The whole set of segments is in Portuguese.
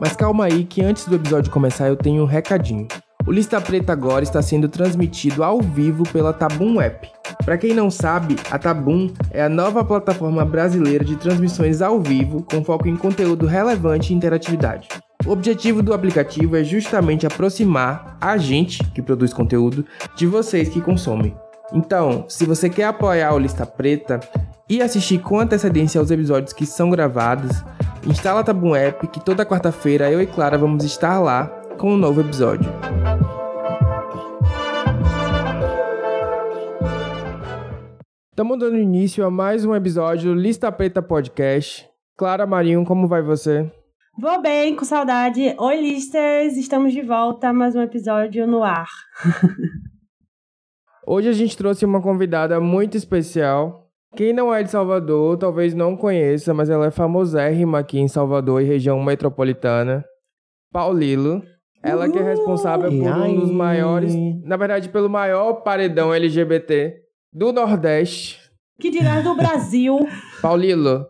Mas calma aí que antes do episódio começar eu tenho um recadinho. O Lista Preta agora está sendo transmitido ao vivo pela Tabuum App. Para quem não sabe, a Tabuum é a nova plataforma brasileira de transmissões ao vivo com foco em conteúdo relevante e interatividade. O objetivo do aplicativo é justamente aproximar a gente, que produz conteúdo, de vocês que consomem. Então, se você quer apoiar o Lista Preta e assistir com antecedência aos episódios que são gravados, instala a Tabuum App que toda quarta-feira eu e Clara vamos estar lá com um novo episódio. Estamos dando início a mais um episódio do Lista Preta Podcast. Clara Marinho, como vai você? Vou bem, com saudade. Oi, Listers! Estamos de volta, mais um episódio no ar. Hoje a gente trouxe uma convidada muito especial. Quem não é de Salvador, talvez não conheça, mas ela é famosérrima aqui em Salvador e região metropolitana. Paulilo. Ela que é responsável por um dos maiores... Na verdade, pelo maior paredão LGBT... do Nordeste. Que dirás do Brasil. Paulilo,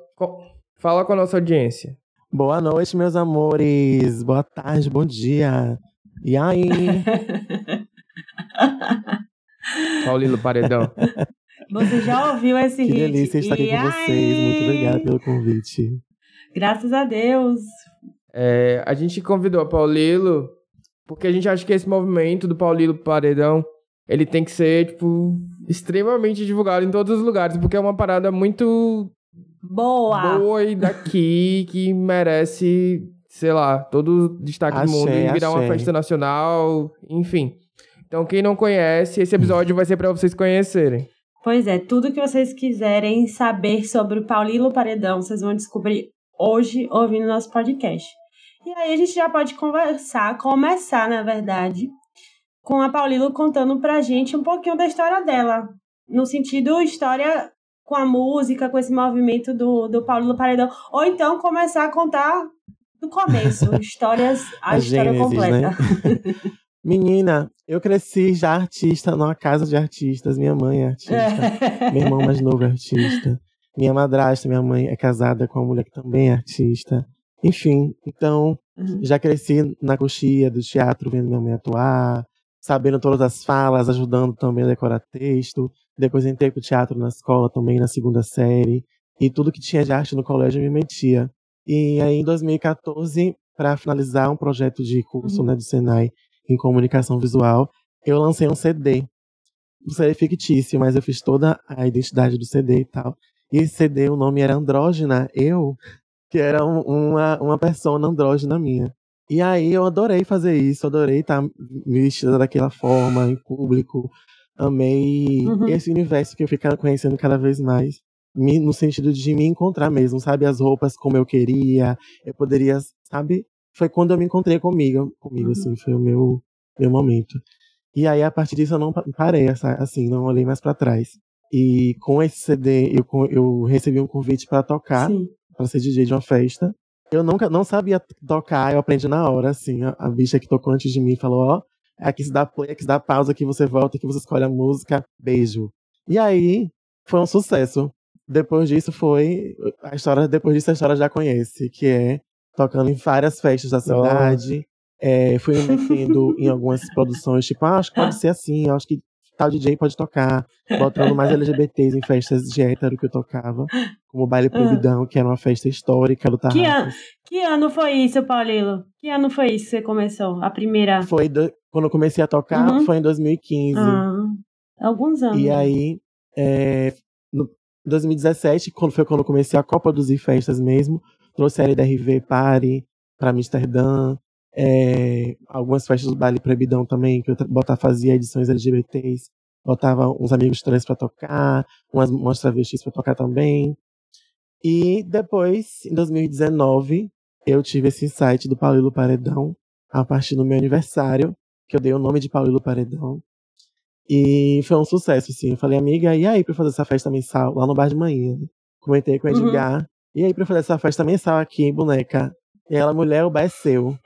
fala com a nossa audiência. Boa noite, meus amores. Boa tarde, bom dia. E aí? Paulilo Paredão. Você já ouviu esse hit? Que delícia estar aqui com vocês. Muito obrigado pelo convite. Graças a Deus. A gente convidou a Paulilo porque a gente acha que esse movimento do Paulilo Paredão ele tem que ser, extremamente divulgado em todos os lugares, porque é uma parada muito boa e daqui, que merece, sei lá, todo o destaque do mundo, e virar uma festa nacional, enfim. Então, quem não conhece, esse episódio vai ser para vocês conhecerem. Pois é, tudo que vocês quiserem saber sobre o Paulilo Paredão, vocês vão descobrir hoje, ouvindo nosso podcast. E aí a gente já pode começar, na verdade, com a Paulilo contando pra gente um pouquinho da história dela, no sentido história com a música, com esse movimento do Paulilo Paredão, ou então começar a contar do começo, a história Gênesis, completa. Né? Menina, eu cresci já artista, numa casa de artistas, minha mãe é artista, meu irmão mais novo é artista, minha madrasta, minha mãe é casada com uma mulher que também é artista, enfim, então já cresci na coxia do teatro, vendo minha mãe atuar, sabendo todas as falas, ajudando também a decorar texto. Depois entrei pro teatro na escola também, na segunda série. E tudo que tinha de arte no colégio eu me metia. E aí, em 2014, para finalizar um projeto de curso do Senai em comunicação visual, eu lancei um CD. Um CD fictício, mas eu fiz toda a identidade do CD e tal. E esse CD, o nome era Andrógina, eu, que era uma persona andrógina minha. E aí eu adorei fazer isso, adorei estar vestida daquela forma, em público, amei esse universo que eu fiquei conhecendo cada vez mais, no sentido de me encontrar mesmo, sabe, as roupas como eu queria, eu poderia, sabe, foi quando eu me encontrei comigo assim, foi o meu momento. E aí a partir disso eu não parei, assim, não olhei mais pra trás. E com esse CD eu recebi um convite pra tocar, pra ser DJ de uma festa. Eu não sabia tocar, eu aprendi na hora, assim, a bicha que tocou antes de mim falou, aqui se dá play, aqui se dá pausa, aqui você volta, aqui você escolhe a música, beijo. E aí, foi um sucesso. Depois disso a história já conhece, que é tocando em várias festas da cidade, fui me metendo em algumas produções, tipo, acho que pode ser assim, acho que tal DJ pode tocar, botando mais LGBTs em festas de hétero que eu tocava, como o Baile Proibidão, que era uma festa histórica do Tarrafas. Que ano foi isso, Paulilo? Que ano foi isso que você começou? A primeira... Quando eu comecei a tocar, foi em 2015. Alguns anos. E aí, em 2017, quando eu comecei a coproduzir festas mesmo, trouxe a LDRV Party pra Amsterdã, algumas festas do Baile Proibidão também, que eu fazia edições LGBTs, botava uns amigos trans pra tocar, umas travestis pra tocar também. E depois, em 2019, eu tive esse insight do Paulilo Paredão, a partir do meu aniversário, que eu dei o nome de Paulilo Paredão. E foi um sucesso, assim. Eu falei, amiga, e aí pra fazer essa festa mensal lá no bar de manhã? Comentei com o Edgar, e aí pra fazer essa festa mensal aqui, em boneca? E ela, mulher, o bar é seu.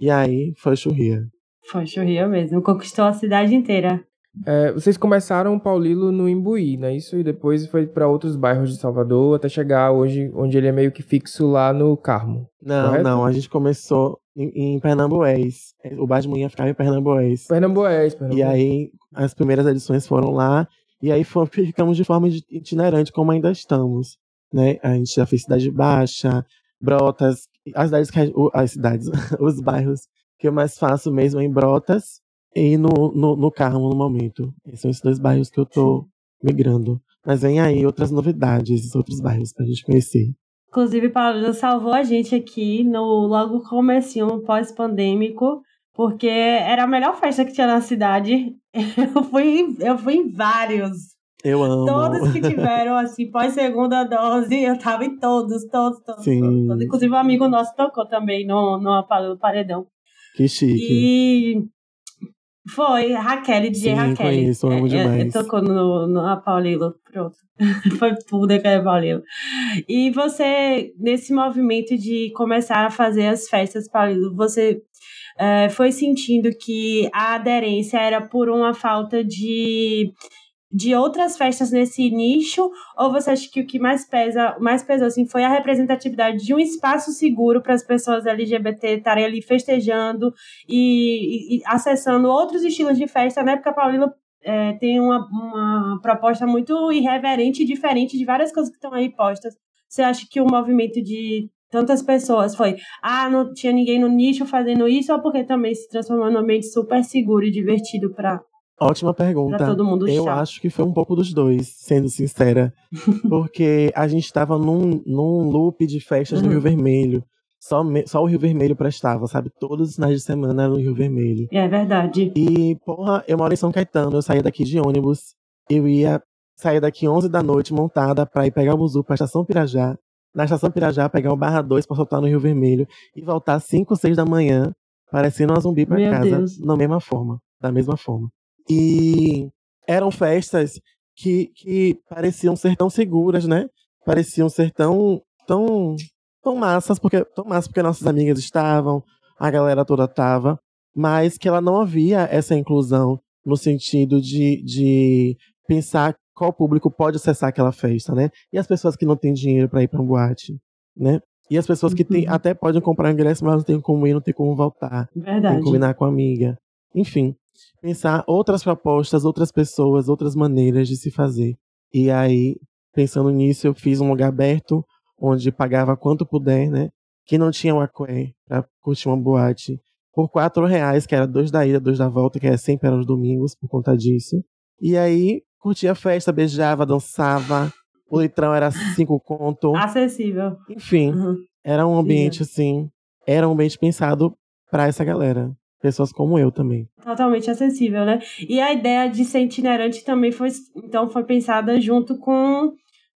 E aí, foi churria. Foi churria mesmo. Conquistou a cidade inteira. Vocês começaram o Paulilo no Imbuí, né? Isso, e depois foi para outros bairros de Salvador, até chegar hoje, onde ele é meio que fixo lá no Carmo. Não, correto? Não, a gente começou em Pernambués. O Bar de Mulher ficava em Pernambués. E aí, as primeiras edições foram lá, e aí ficamos de forma itinerante, como ainda estamos, né? A gente já fez Cidade Baixa, Brotas, os bairros que eu mais faço mesmo é em Brotas, e no Carmo, no momento. Esses são esses dois bairros que eu tô migrando. Mas vem aí outras novidades, esses outros bairros pra gente conhecer. Inclusive, Paulilo salvou a gente aqui no logo comecinho pós-pandêmico, porque era a melhor festa que tinha na cidade. Eu fui em vários. Eu amo. Todos que tiveram, assim, pós-segunda dose, eu tava em todos. Sim. Todos. Inclusive, um amigo nosso tocou também no Paulilo Paredão. Que chique. E... foi, Raquel, DJ Raquel. Conheço, amo demais. Tocou no Paulilo, pronto. Foi tudo aquele Paulilo. E você, nesse movimento de começar a fazer as festas Paulilo, você foi sentindo que a aderência era por uma falta de outras festas nesse nicho? Ou você acha que o que mais pesou assim, foi a representatividade de um espaço seguro para as pessoas LGBT estarem ali festejando e acessando outros estilos de festa, né? Porque a Paulilo tem uma proposta muito irreverente e diferente de várias coisas que estão aí postas. Você acha que o movimento de tantas pessoas foi, não tinha ninguém no nicho fazendo isso, ou porque também se transformou num ambiente super seguro e divertido para... Ótima pergunta. Eu acho que foi um pouco dos dois, sendo sincera. Porque a gente estava num loop de festas no Rio Vermelho. Só o Rio Vermelho prestava, sabe? Todos os finais de semana eram no Rio Vermelho. É verdade. E, porra, eu moro em São Caetano, eu saía daqui de ônibus. Eu ia sair daqui 11 da noite, montada, pra ir pegar o Buzu pra Estação Pirajá. Na Estação Pirajá, pegar o Barra 2 pra soltar no Rio Vermelho. E voltar 5 ou 6 da manhã, parecendo uma zumbi pra casa. Da mesma forma. E eram festas que pareciam ser tão seguras, né? Pareciam ser tão massas, porque nossas amigas estavam, a galera toda estava, mas que ela não havia essa inclusão no sentido de pensar qual público pode acessar aquela festa, né? E as pessoas que não têm dinheiro para ir para um boate, né? E as pessoas que têm, até podem comprar ingresso, mas não tem como ir, não tem como voltar. Verdade. Tem que combinar com a amiga. Enfim. Pensar outras propostas, outras pessoas, outras maneiras de se fazer. E aí, pensando nisso, eu fiz um lugar aberto, onde pagava quanto puder, né? Quem não tinha um aqué pra curtir uma boate, por R$4, que era 2 da ida, 2 da volta, que era sempre aos domingos, por conta disso. E aí, curtia a festa, beijava, dançava, o litrão era 5 conto. Acessível. Enfim, era um ambiente, assim, era um ambiente pensado pra essa galera. Pessoas como eu também. Totalmente acessível, né? E a ideia de ser itinerante também foi pensada junto com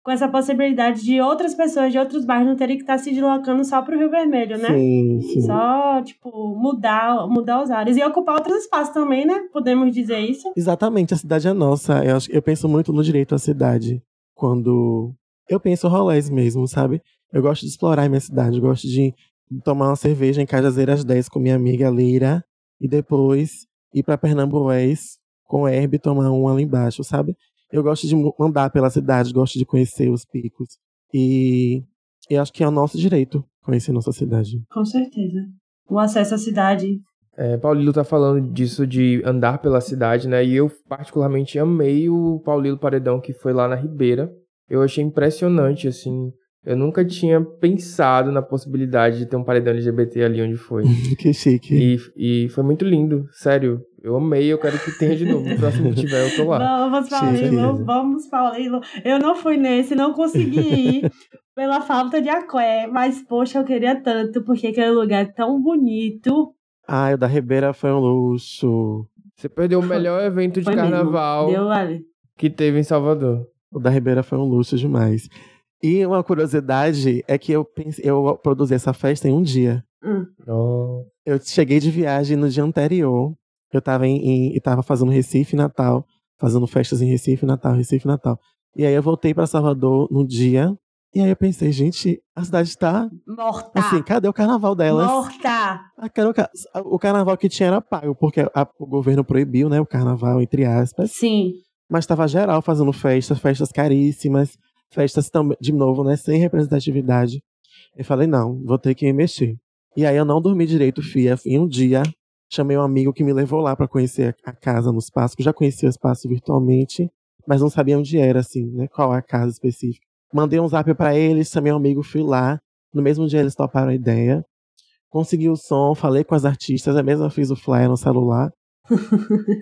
essa possibilidade de outras pessoas de outros bairros não terem que estar se deslocando só pro Rio Vermelho, né? Sim. Só, mudar os áreas. E ocupar outros espaços também, né? Podemos dizer isso. Exatamente, a cidade é nossa. Eu penso muito no direito à cidade. Quando eu penso rolês mesmo, sabe? Eu gosto de explorar a minha cidade. Eu gosto de tomar uma cerveja em Cajazeiras 10 com minha amiga Leira. E depois ir pra Pernambués com o Herb e tomar um ali embaixo, sabe? Eu gosto de andar pela cidade, gosto de conhecer os picos. E eu acho que é o nosso direito conhecer nossa cidade. Com certeza. O acesso à cidade. Paulilo tá falando disso de andar pela cidade, né? E eu particularmente amei o Paulilo Paredão que foi lá na Ribeira. Eu achei impressionante, assim... Eu nunca tinha pensado na possibilidade de ter um paredão LGBT ali onde foi. Que chique. E foi muito lindo, sério. Eu amei, eu quero que tenha de novo. No próximo que tiver, eu tô lá. Vamos, Paulilo. Eu não fui nesse, não consegui ir pela falta de aqué. Mas, poxa, eu queria tanto, porque aquele lugar é tão bonito. Ai, o da Ribeira foi um luxo. Você perdeu o melhor evento de carnaval que teve em Salvador. O da Ribeira foi um luxo demais. E uma curiosidade é que eu produzi essa festa em um dia. Oh. Eu cheguei de viagem no dia anterior. Eu tava fazendo Recife e Natal. Fazendo festas em Recife e Natal. E aí eu voltei pra Salvador no dia E aí eu pensei, gente, a cidade tá... morta. Assim, cadê o carnaval delas? Morta. O carnaval que tinha era pago, porque o governo proibiu, né, o carnaval, entre aspas. Sim. Mas tava geral fazendo festas caríssimas, festas, de novo, né, sem representatividade. Eu falei, não, vou ter que me mexer. E aí eu não dormi direito, fia. E um dia, chamei um amigo que me levou lá pra conhecer a casa no espaço, que eu já conhecia o espaço virtualmente, mas não sabia onde era, assim, né, qual a casa específica. Mandei um zap pra eles, chamei um amigo, fui lá. No mesmo dia eles toparam a ideia. Consegui o som, falei com as artistas, eu mesma fiz o flyer no celular.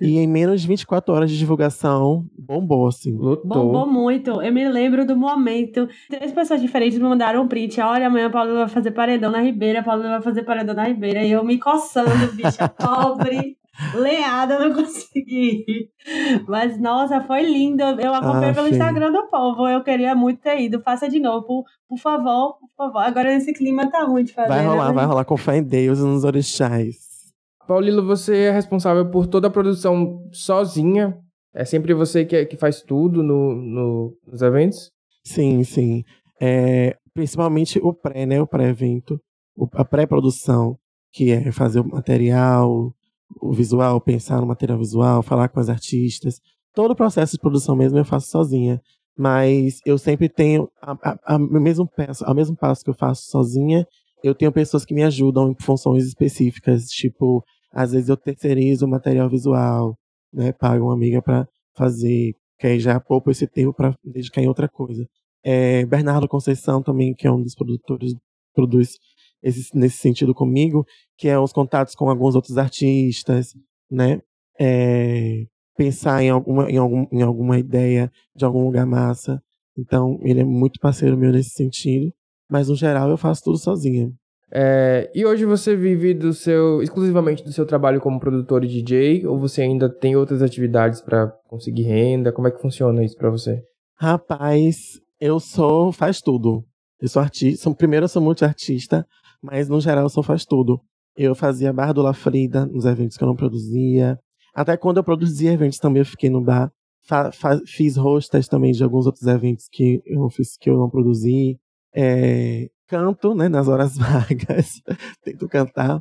E em menos de 24 horas de divulgação, bombou, assim. Lutou. Bombou muito. Eu me lembro do momento. 3 pessoas diferentes me mandaram um print. Olha, amanhã a Paula vai fazer paredão na Ribeira, a Paula vai fazer paredão na Ribeira. E eu me coçando, bicha pobre. Leada, não consegui. Mas, nossa, foi lindo. Eu acompanhei pelo Instagram do povo. Eu queria muito ter ido. Faça de novo, por favor, por favor. Agora esse clima tá ruim de fazer. Vai rolar com fé em Deus e nos orixás. Paulilo, você é responsável por toda a produção sozinha? É sempre você que faz tudo nos eventos? Sim, sim. É, principalmente o pré, né? O pré-evento. A pré-produção, que é fazer o material... o visual, pensar no material visual, falar com as artistas. Todo o processo de produção mesmo eu faço sozinha. Mas eu sempre tenho ao mesmo passo que eu faço sozinha, eu tenho pessoas que me ajudam em funções específicas. Tipo, às vezes eu terceirizo o material visual, né? Pago uma amiga para fazer, que aí já poupo esse tempo para dedicar em outra coisa. Bernardo Conceição também, que é um dos produtores, produz nesse sentido comigo, que é os contatos com alguns outros artistas, né? Pensar em alguma ideia de algum lugar massa. Então, ele é muito parceiro meu nesse sentido. Mas, no geral, eu faço tudo sozinha. E hoje você vive exclusivamente do seu trabalho como produtor e DJ? Ou você ainda tem outras atividades para conseguir renda? Como é que funciona isso para você? Rapaz, faz tudo. Eu sou artista. Primeiro, eu sou multiartista. Mas, no geral, eu só faço tudo. Eu fazia bar do La Frida nos eventos que eu não produzia. Até quando eu produzia eventos também eu fiquei no bar. Fiz hostas também de alguns outros eventos que eu não produzi. Canto, né, nas horas vagas. Tento cantar.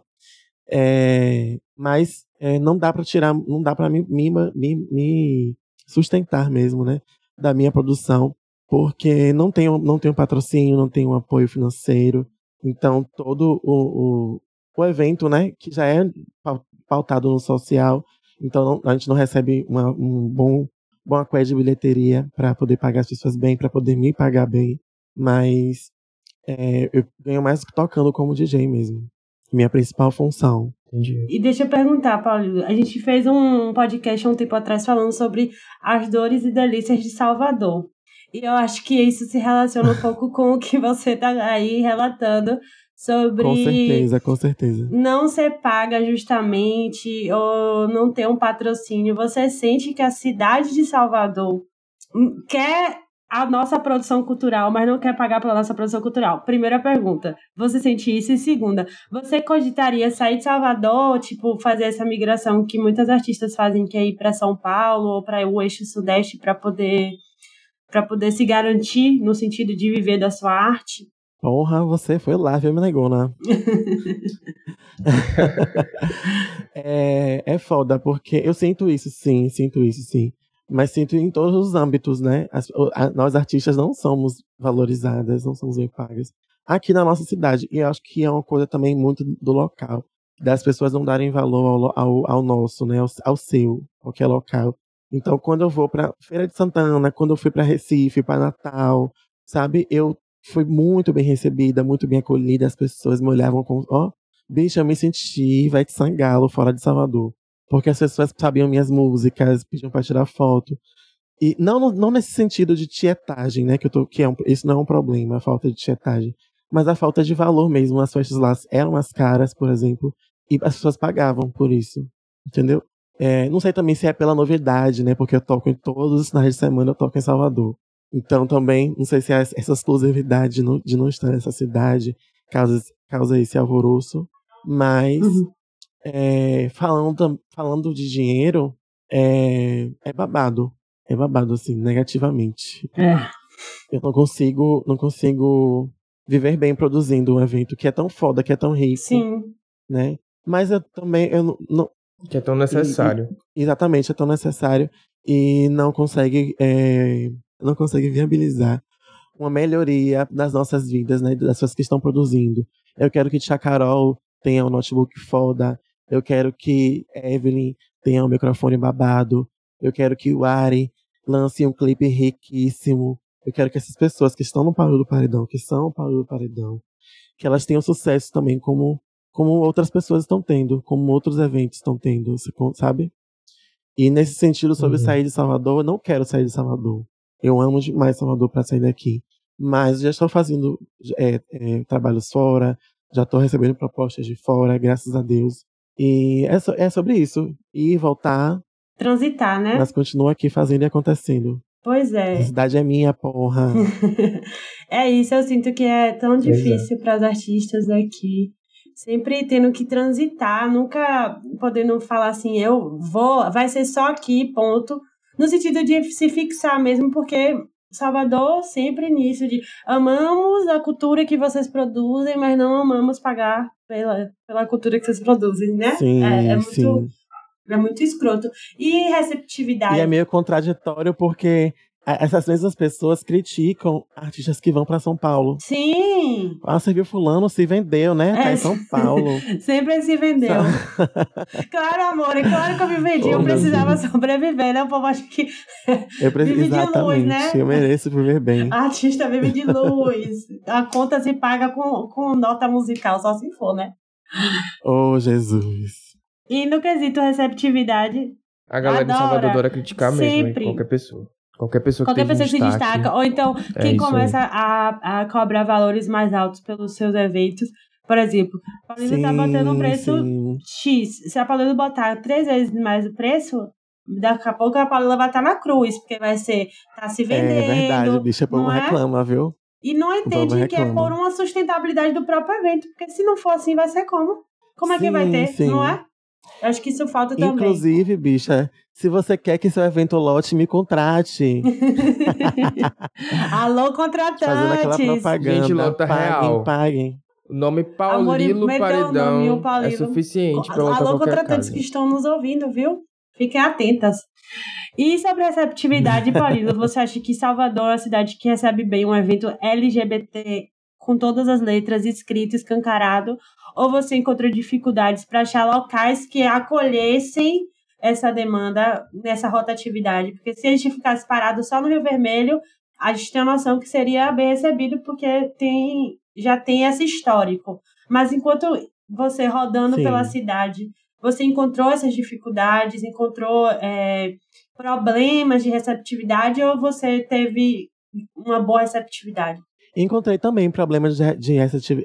Mas não dá para tirar, não dá para me sustentar mesmo, né, da minha produção. Porque não tenho patrocínio, não tenho apoio financeiro. Então, todo o evento, né, que já é pautado no social, então a gente não recebe um bom aqué de bilheteria para poder pagar as pessoas bem, para poder me pagar bem, mas eu ganho mais tocando como DJ mesmo, minha principal função. Entendi. E deixa eu perguntar, Paulo, a gente fez um podcast há um tempo atrás falando sobre as dores e delícias de Salvador. E eu acho que isso se relaciona um pouco com o que você está aí relatando sobre... Com certeza, com certeza. Não ser paga justamente ou não ter um patrocínio. Você sente que a cidade de Salvador quer a nossa produção cultural, mas não quer pagar pela nossa produção cultural? Primeira pergunta, você sente isso? E segunda, você cogitaria sair de Salvador, tipo, fazer essa migração que muitas artistas fazem, que é ir para São Paulo ou para o eixo sudeste para poder se garantir no sentido de viver da sua arte? Porra, você foi lá, viu, me negou, né? É foda, porque eu sinto isso, sim. Mas sinto em todos os âmbitos, né? Nós artistas não somos valorizadas, não somos bem pagas. Aqui na nossa cidade, e eu acho que é uma coisa também muito do local, das pessoas não darem valor ao nosso, né? Ao seu, qualquer local. Então, quando eu vou para Feira de Santana, quando eu fui para Recife, para Natal, sabe? Eu fui muito bem recebida, muito bem acolhida. As pessoas me olhavam como, ó, bicha, eu me senti vai de Sangalo fora de Salvador. Porque as pessoas sabiam minhas músicas, pediam para tirar foto. E não nesse sentido de tietagem, né? Isso não é um problema, a falta de tietagem. Mas a falta de valor mesmo. As festas lá eram as caras, por exemplo, e as pessoas pagavam por isso, entendeu? Não sei também se é pela novidade, né? Porque eu toco em todos os finais de semana, eu toco em Salvador. Então também, não sei se é essa exclusividade de não estar nessa cidade causa esse alvoroço. Mas, uhum. Falando de dinheiro, é babado. É babado, assim, negativamente. Eu não consigo viver bem produzindo um evento que é tão foda, que é tão rico. Sim. Né? Mas eu também... que é tão necessário. Exatamente, é tão necessário. E não consegue viabilizar uma melhoria das nossas vidas, né? Das pessoas que estão produzindo. Eu quero que Tia Carol tenha um notebook foda. Eu quero que Evelyn tenha um microfone babado. Eu quero que o Ari lance um clipe riquíssimo. Eu quero que essas pessoas que estão no Paulilo Paredão, que são o Paulilo Paredão, que elas tenham sucesso também como outras pessoas estão tendo, como outros eventos estão tendo, sabe? E nesse sentido, sobre sair de Salvador, eu não quero sair de Salvador. Eu amo demais Salvador pra sair daqui. Mas já estou fazendo trabalhos fora, já estou recebendo propostas de fora, graças a Deus. E é sobre isso. E voltar. Transitar, né? Mas continua aqui fazendo e acontecendo. Pois é. A cidade é minha, porra. É isso, eu sinto que é tão difícil para as artistas aqui. Sempre tendo que transitar, nunca podendo falar assim, eu vou, vai ser só aqui, ponto. No sentido de se fixar mesmo, porque Salvador sempre nisso de amamos a cultura que vocês produzem, mas não amamos pagar pela cultura que vocês produzem, né? Sim, muito, é muito escroto. E receptividade. E é meio contraditório porque essas mesmas pessoas criticam artistas que vão pra São Paulo. Sim! Ah, serviu fulano, se vendeu, né? Tá em São Paulo. Sempre se vendeu. Claro, amor, é claro que eu me vendi. Eu precisava sobreviver, né? O povo acha que eu vive de luz, né? Eu mereço viver bem. Artista vive de luz. A conta se paga com nota musical, só se for, né? Oh, Jesus! E no quesito receptividade, a galera de Salvador adora criticar mesmo, qualquer pessoa. Qualquer pessoa que se destaca, ou então quem começa a cobrar valores mais altos pelos seus eventos. Por exemplo, a Paulilo tá botando um preço X. Se a Paulilo botar 3 vezes mais o preço, daqui a pouco a Paulilo vai estar na cruz, porque vai ser, tá se vendendo. É verdade, bicha, o povo reclama, viu? E não entende que é por uma sustentabilidade do próprio evento, porque se não for assim, vai ser como? Como é que vai ter, não é? Eu acho que isso falta também. Inclusive, bicha, se você quer que seu evento lote, me contrate. Alô, contratantes. Fazendo aquela propaganda. Gente, lota real. Paguem. O nome Paulilo Paredão é suficiente para lotar qualquer casa. Alô, contratantes que estão nos ouvindo, viu? Fiquem atentas. E sobre a receptividade, Paulilo, você acha que Salvador é a cidade que recebe bem um evento LGBT com todas as letras escritas, escancarado? Ou você encontrou dificuldades para achar locais que acolhessem essa demanda nessa rotatividade? Porque se a gente ficasse parado só no Rio Vermelho, a gente tem a noção que seria bem recebido, porque já tem esse histórico. Mas enquanto você rodando pela cidade, você encontrou essas dificuldades, encontrou problemas de receptividade, ou você teve uma boa receptividade? Encontrei também problemas de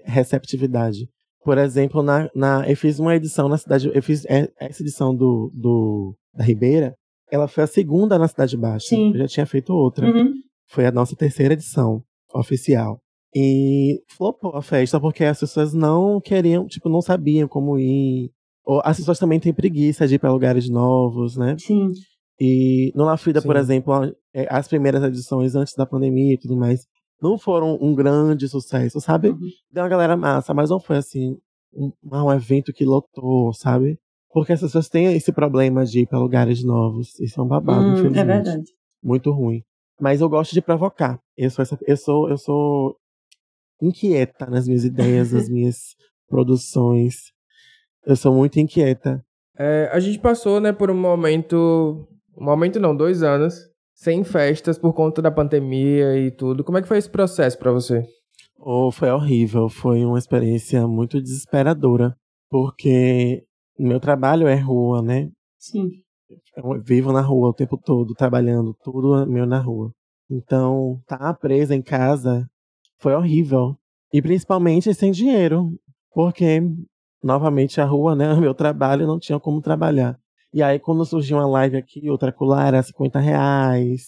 receptividade. Por exemplo, eu fiz uma edição na cidade... Eu fiz essa edição da Ribeira. Ela foi a segunda na Cidade Baixa. Sim. Eu já tinha feito outra. Uhum. Foi a nossa terceira edição oficial. E flopou a festa, porque as pessoas não queriam... Tipo, não sabiam como ir. Ou as pessoas também têm preguiça de ir para lugares novos, né? Sim. E no La Frida, por exemplo, as primeiras edições antes da pandemia e tudo mais... Não foram um grande sucesso, sabe? Uhum. Deu uma galera massa, mas não foi assim um evento que lotou, sabe? Porque as pessoas têm esse problema de ir pra lugares novos. Isso é um babado, infelizmente. É verdade. Muito ruim. Mas eu gosto de provocar. Eu sou inquieta nas minhas ideias, nas minhas produções. Eu sou muito inquieta. A gente passou, né, por um momento... Um momento não, 2 anos. Sem festas por conta da pandemia e tudo. Como é que foi esse processo pra você? Oh, foi horrível. Foi uma experiência muito desesperadora. Porque meu trabalho é rua, né? Sim. Eu vivo na rua o tempo todo, trabalhando. Tudo meu na rua. Então, tá presa em casa foi horrível. E principalmente sem dinheiro. Porque, novamente, a rua, né? Meu trabalho, não tinha como trabalhar. E aí, quando surgiu uma live aqui, outra colar, era R$50.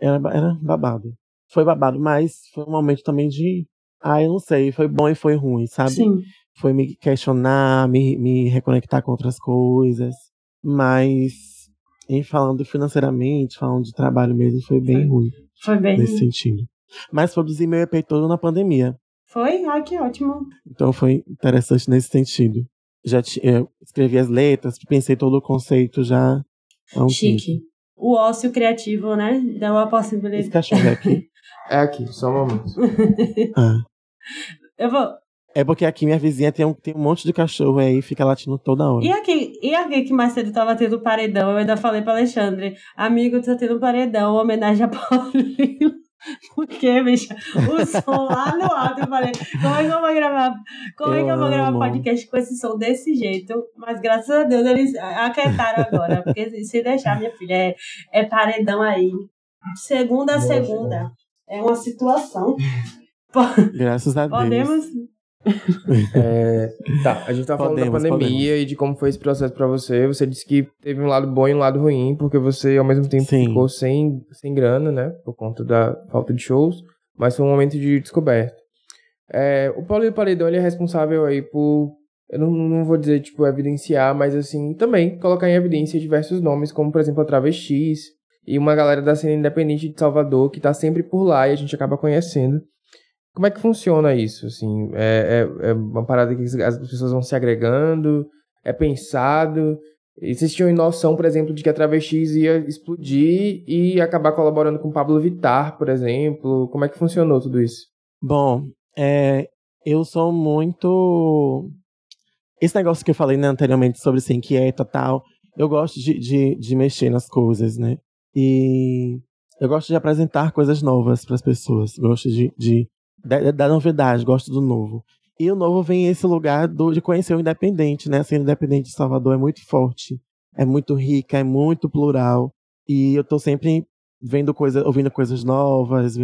Era babado. Foi babado, mas foi um momento também de... Ah, eu não sei, foi bom e foi ruim, sabe? Sim. Foi me questionar, me reconectar com outras coisas. Mas, falando financeiramente, falando de trabalho mesmo, foi bem ruim. Foi bem ruim. Nesse sentido. Mas produzi meu EP todo na pandemia. Foi? Ai, que ótimo. Então foi interessante nesse sentido. Eu escrevi as letras, pensei todo o conceito já há um Chique. Tempo. O ócio criativo, né? Dá uma possibilidade. Esse cachorro é aqui? É aqui, só um momento. Ah. Eu vou... É porque aqui minha vizinha tem um monte de cachorro aí, fica latindo toda hora. E aqui que mais cedo tava tendo paredão, eu ainda falei pra Alexandre, amigo, tá tendo paredão, homenagem a Paulilo. Por quê, bicha? O som lá no alto, eu falei, como é que eu vou gravar podcast com esse som desse jeito? Mas graças a Deus eles aquietaram agora, porque se deixar, minha filha, é paredão aí. Segunda a segunda. É uma situação. Graças a Deus. Podemos... Tá, a gente tá falando da pandemia e de como foi esse processo pra você. Você disse que teve um lado bom e um lado ruim, porque você ao mesmo tempo Sim. ficou sem grana, né, por conta da falta de shows, mas foi um momento de descoberta. O Paulilo Paredão, ele é responsável aí por, eu não vou dizer tipo evidenciar, mas assim, também colocar em evidência diversos nomes, como por exemplo a Travestis e uma galera da cena independente de Salvador que tá sempre por lá e a gente acaba conhecendo. Como é que funciona isso, assim? É uma parada que as pessoas vão se agregando, é pensado. E vocês tinham noção, por exemplo, de que a Travestis ia explodir e acabar colaborando com o Pablo Vittar, por exemplo? Como é que funcionou tudo isso? Bom, eu sou muito... Esse negócio que eu falei, né, anteriormente sobre ser inquieta e tal, eu gosto de mexer nas coisas, né? E eu gosto de apresentar coisas novas para as pessoas. Gosto da novidade, gosto do novo. E o novo vem esse lugar de conhecer o independente, né? A cena independente de Salvador é muito forte, é muito rica, é muito plural. E eu tô sempre ouvindo coisas novas,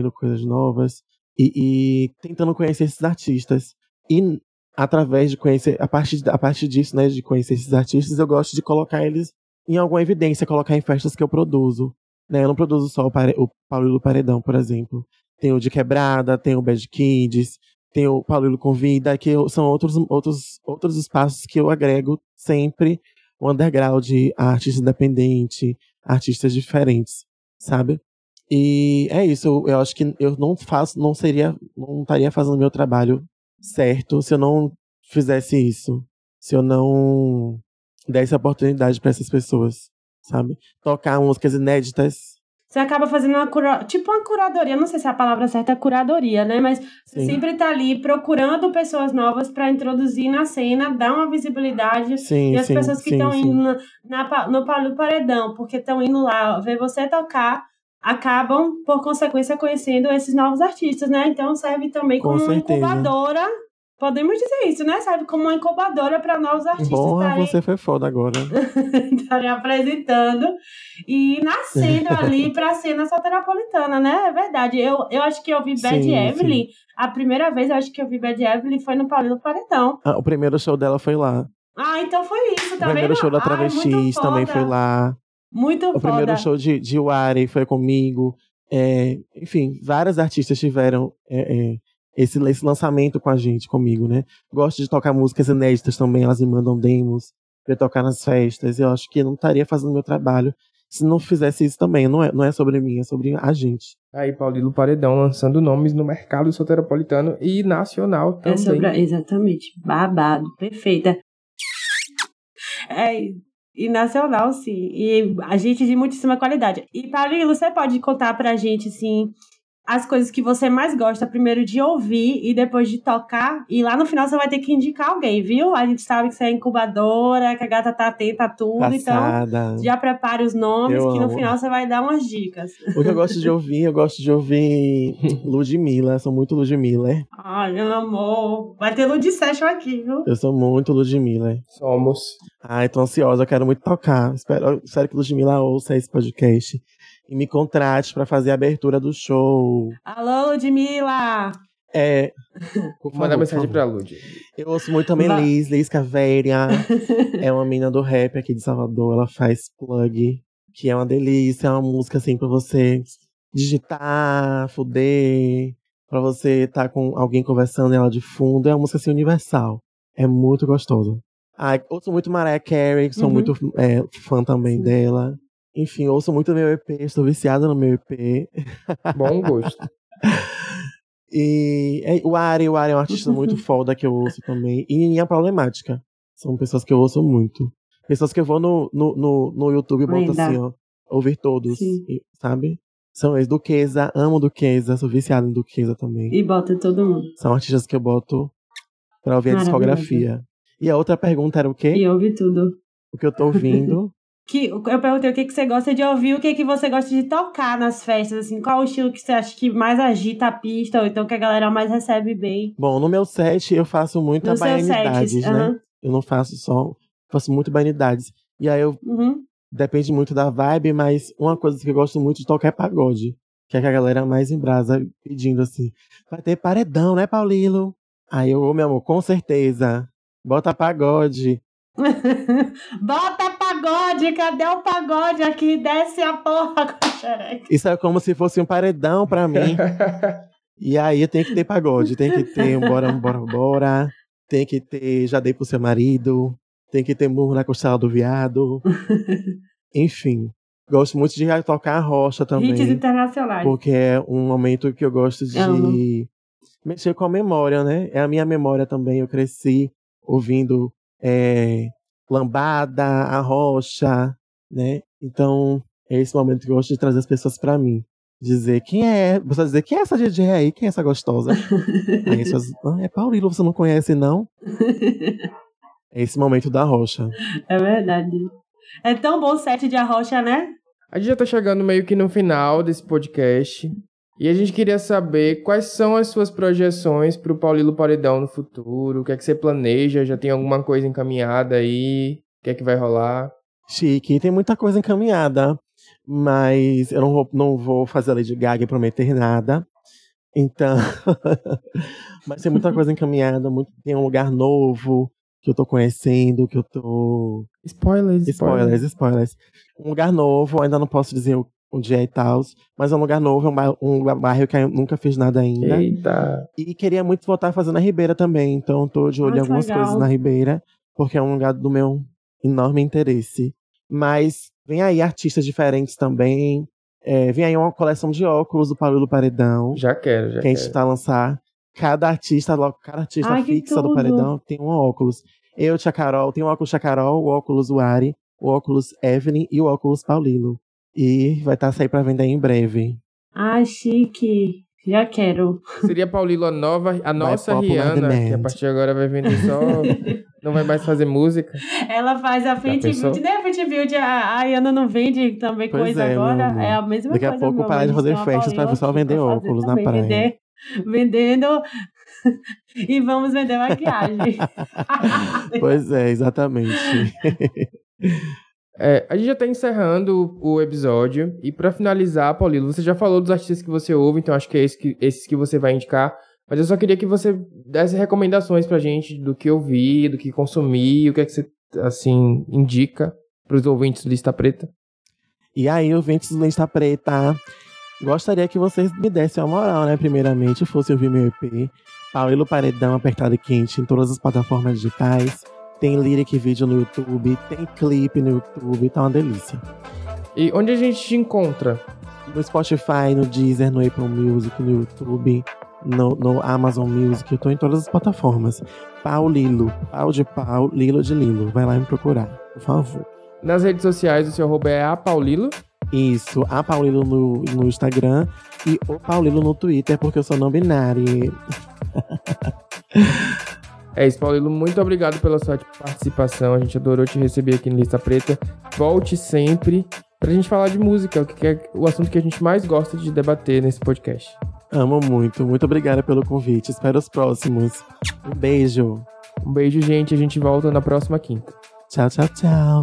e tentando conhecer esses artistas. E através de conhecer, a partir disso, né, de conhecer esses artistas, eu gosto de colocar eles em alguma evidência, colocar em festas que eu produzo. Né? Eu não produzo só o Paulilo Paredão, por exemplo. Tem o de Quebrada, tem o Bad Kids, tem o Paulilo Convida, que são outros espaços que eu agrego sempre o underground, a artista independente, artistas diferentes, sabe? E é isso, eu acho que eu não estaria fazendo meu trabalho certo se eu não fizesse isso, se eu não desse a oportunidade para essas pessoas, sabe? Tocar músicas inéditas. Você acaba fazendo uma curadoria, não sei se a palavra certa é curadoria, né? Mas você Sim. sempre tá ali procurando pessoas novas para introduzir na cena, dar uma visibilidade. Sim, e as pessoas que estão indo no Paredão, porque estão indo lá ver você tocar, acabam, por consequência, conhecendo esses novos artistas, né? Então serve também como uma incubadora. Podemos dizer isso, né? Sabe? Como uma incubadora para novos artistas. Porra, você foi foda agora. Estarem apresentando e nascendo ali para a cena soteropolitana, né? É verdade. Eu acho que eu vi Bad Evelyn. Sim. A primeira vez eu acho que eu vi Bad Evelyn foi no Paulilo Paredão. Ah, o primeiro show dela foi lá. Ah, então foi isso também. O primeiro show da Travestis também foi lá. Muito foda. O primeiro show de Wari foi comigo. Enfim, várias artistas tiveram... Esse lançamento com a gente, comigo, né? Gosto de tocar músicas inéditas também, elas me mandam demos pra eu tocar nas festas. Eu acho que eu não estaria fazendo meu trabalho se não fizesse isso também. Não é sobre mim, é sobre a gente. Aí, Paulilo Paredão lançando nomes no mercado soteropolitano e nacional também. Exatamente. Babado. Perfeita. E nacional, sim. E a gente de muitíssima qualidade. E, Paulilo, você pode contar pra gente, sim... as coisas que você mais gosta, primeiro de ouvir e depois de tocar. E lá no final você vai ter que indicar alguém, viu? A gente sabe que você é incubadora, que a gata tá atenta a tudo. Passada. Então já prepare os nomes, eu que no amo. Final você vai dar umas dicas. O que eu gosto de ouvir, Ludmilla. Sou muito Ludmilla. Ai, meu amor. Vai ter Lud Session aqui, viu? Eu sou muito Ludmilla. Somos. Ai, tô ansiosa, eu quero muito tocar. Espero que Ludmilla ouça esse podcast. E me contrate pra fazer a abertura do show. Alô, Ludmilla! Manda mensagem pra Lud. Eu ouço muito também Liz Cavéria. É uma menina do rap aqui de Salvador. Ela faz plug, que é uma delícia. É uma música, assim, pra você digitar, fuder. Pra você estar com alguém conversando ela de fundo. É uma música, assim, universal. É muito gostosa. Ah, ouço muito Mariah Carey, que sou muito fã também Sim. dela. Enfim, ouço muito meu EP, estou viciada no meu EP. Bom gosto. E o Ari é um artista muito foda que eu ouço também. E Nininha Problemática. São pessoas que eu ouço muito. Pessoas que eu vou no YouTube e boto assim, ó. Ouvir todos, e, sabe? São ex Duquesa, amo Duquesa, sou viciado em Duquesa também. E bota todo mundo. São artistas que eu boto pra ouvir a discografia. E a outra pergunta era o quê? E ouve tudo. O que eu tô ouvindo. Eu perguntei o que você gosta de ouvir, o que você gosta de tocar nas festas, assim, qual o estilo que você acha que mais agita a pista, ou então que a galera mais recebe bem? Bom, no meu set eu faço muita baianidades, né? Uhum. Eu não faço só, faço muito baianidades. E aí eu, depende muito da vibe, mas uma coisa que eu gosto muito de tocar é pagode, que é que a galera mais embrasa pedindo assim, vai ter paredão, né, Paulilo? Aí eu, meu amor, com certeza, bota pagode. Bota pagode, cadê o pagode aqui? Desce a porra com a xereca. Isso é como se fosse um paredão pra mim. E aí tem que ter pagode, tem que ter um bora, bora, bora. Tem que ter já dei pro seu marido. Tem que ter murro na costela do viado. Enfim, gosto muito de tocar a rocha também. Hits internacionais. Porque é um momento que eu gosto de mexer com a memória, né? É a minha memória também, eu cresci ouvindo lambada, a rocha, né? Então, é esse momento que eu gosto de trazer as pessoas pra mim. Dizer, você vai dizer, quem é essa DJ aí? Quem é essa gostosa? Aí as pessoas, é Paulilo, você não conhece, não? É esse momento da rocha. É verdade. É tão bom o set de a rocha, né? A gente já tá chegando meio que no final desse podcast. E a gente queria saber quais são as suas projeções pro Paulilo Paredão no futuro. O que é que você planeja? Já tem alguma coisa encaminhada aí? O que é que vai rolar? Chique, tem muita coisa encaminhada. Mas eu não vou fazer a Lady Gaga e prometer nada. Então... mas tem muita coisa encaminhada. Tem um lugar novo que eu tô conhecendo, que eu tô... Spoilers. Um lugar novo, ainda não posso dizer onde é e tal, mas é um lugar novo, um bairro que eu nunca fiz nada ainda. Eita. E queria muito voltar a fazer na Ribeira também, então tô de olho em algumas coisas na Ribeira, porque é um lugar do meu enorme interesse. Mas vem aí artistas diferentes também, vem aí uma coleção de óculos do Paulilo Paredão. Já quero. Que a gente tá a lançar, cada artista fixa do Paredão tem um óculos. Eu, Tia Carol, tem o óculos Tia Carol, o óculos Wari, o óculos Evelyn e o óculos Paulilo. E vai estar sair pra vender em breve. Ah, chique. Já quero. Seria Paulilo a nossa Rihanna, que a partir de agora vai vender só... não vai mais fazer música. Ela faz a Fenty Beauty. Né, a Fenty Beauty, a Rihanna não vende também agora. É a mesma coisa. Daqui a pouco parar de fazer festas pra só vender óculos na praia. Vendendo... e vamos vender maquiagem. Pois é, exatamente. A gente já tá encerrando o episódio. E pra finalizar, Paulilo, você já falou dos artistas que você ouve, então acho que é esses que você vai indicar. Mas eu só queria que você desse recomendações pra gente do que ouvir, do que consumir, o que é que você, assim, indica pros ouvintes do Lista Preta. E aí, ouvintes do Lista Preta, gostaria que vocês me dessem a moral, né? Primeiramente, fosse ouvir meu EP Paulilo Paredão, apertado e quente, em todas as plataformas digitais. Tem lyric vídeo no YouTube, tem clipe no YouTube, tá uma delícia. E onde a gente te encontra? No Spotify, no Deezer, no Apple Music, no YouTube, no Amazon Music, eu tô em todas as plataformas. Paulilo, pau de pau, lilo de lilo. Vai lá me procurar, por favor. Nas redes sociais, o seu arroba é apaulilo? Isso, a Paulilo no Instagram e o Paulilo no Twitter, porque eu sou não binário. É isso, Paulilo, muito obrigado pela sua participação. A gente adorou te receber aqui no Lista Preta. Volte sempre pra gente falar de música, que é o assunto que a gente mais gosta de debater nesse podcast. Amo muito. Muito obrigada pelo convite. Espero os próximos. Um beijo. Um beijo, gente. A gente volta na próxima quinta. Tchau, tchau, tchau.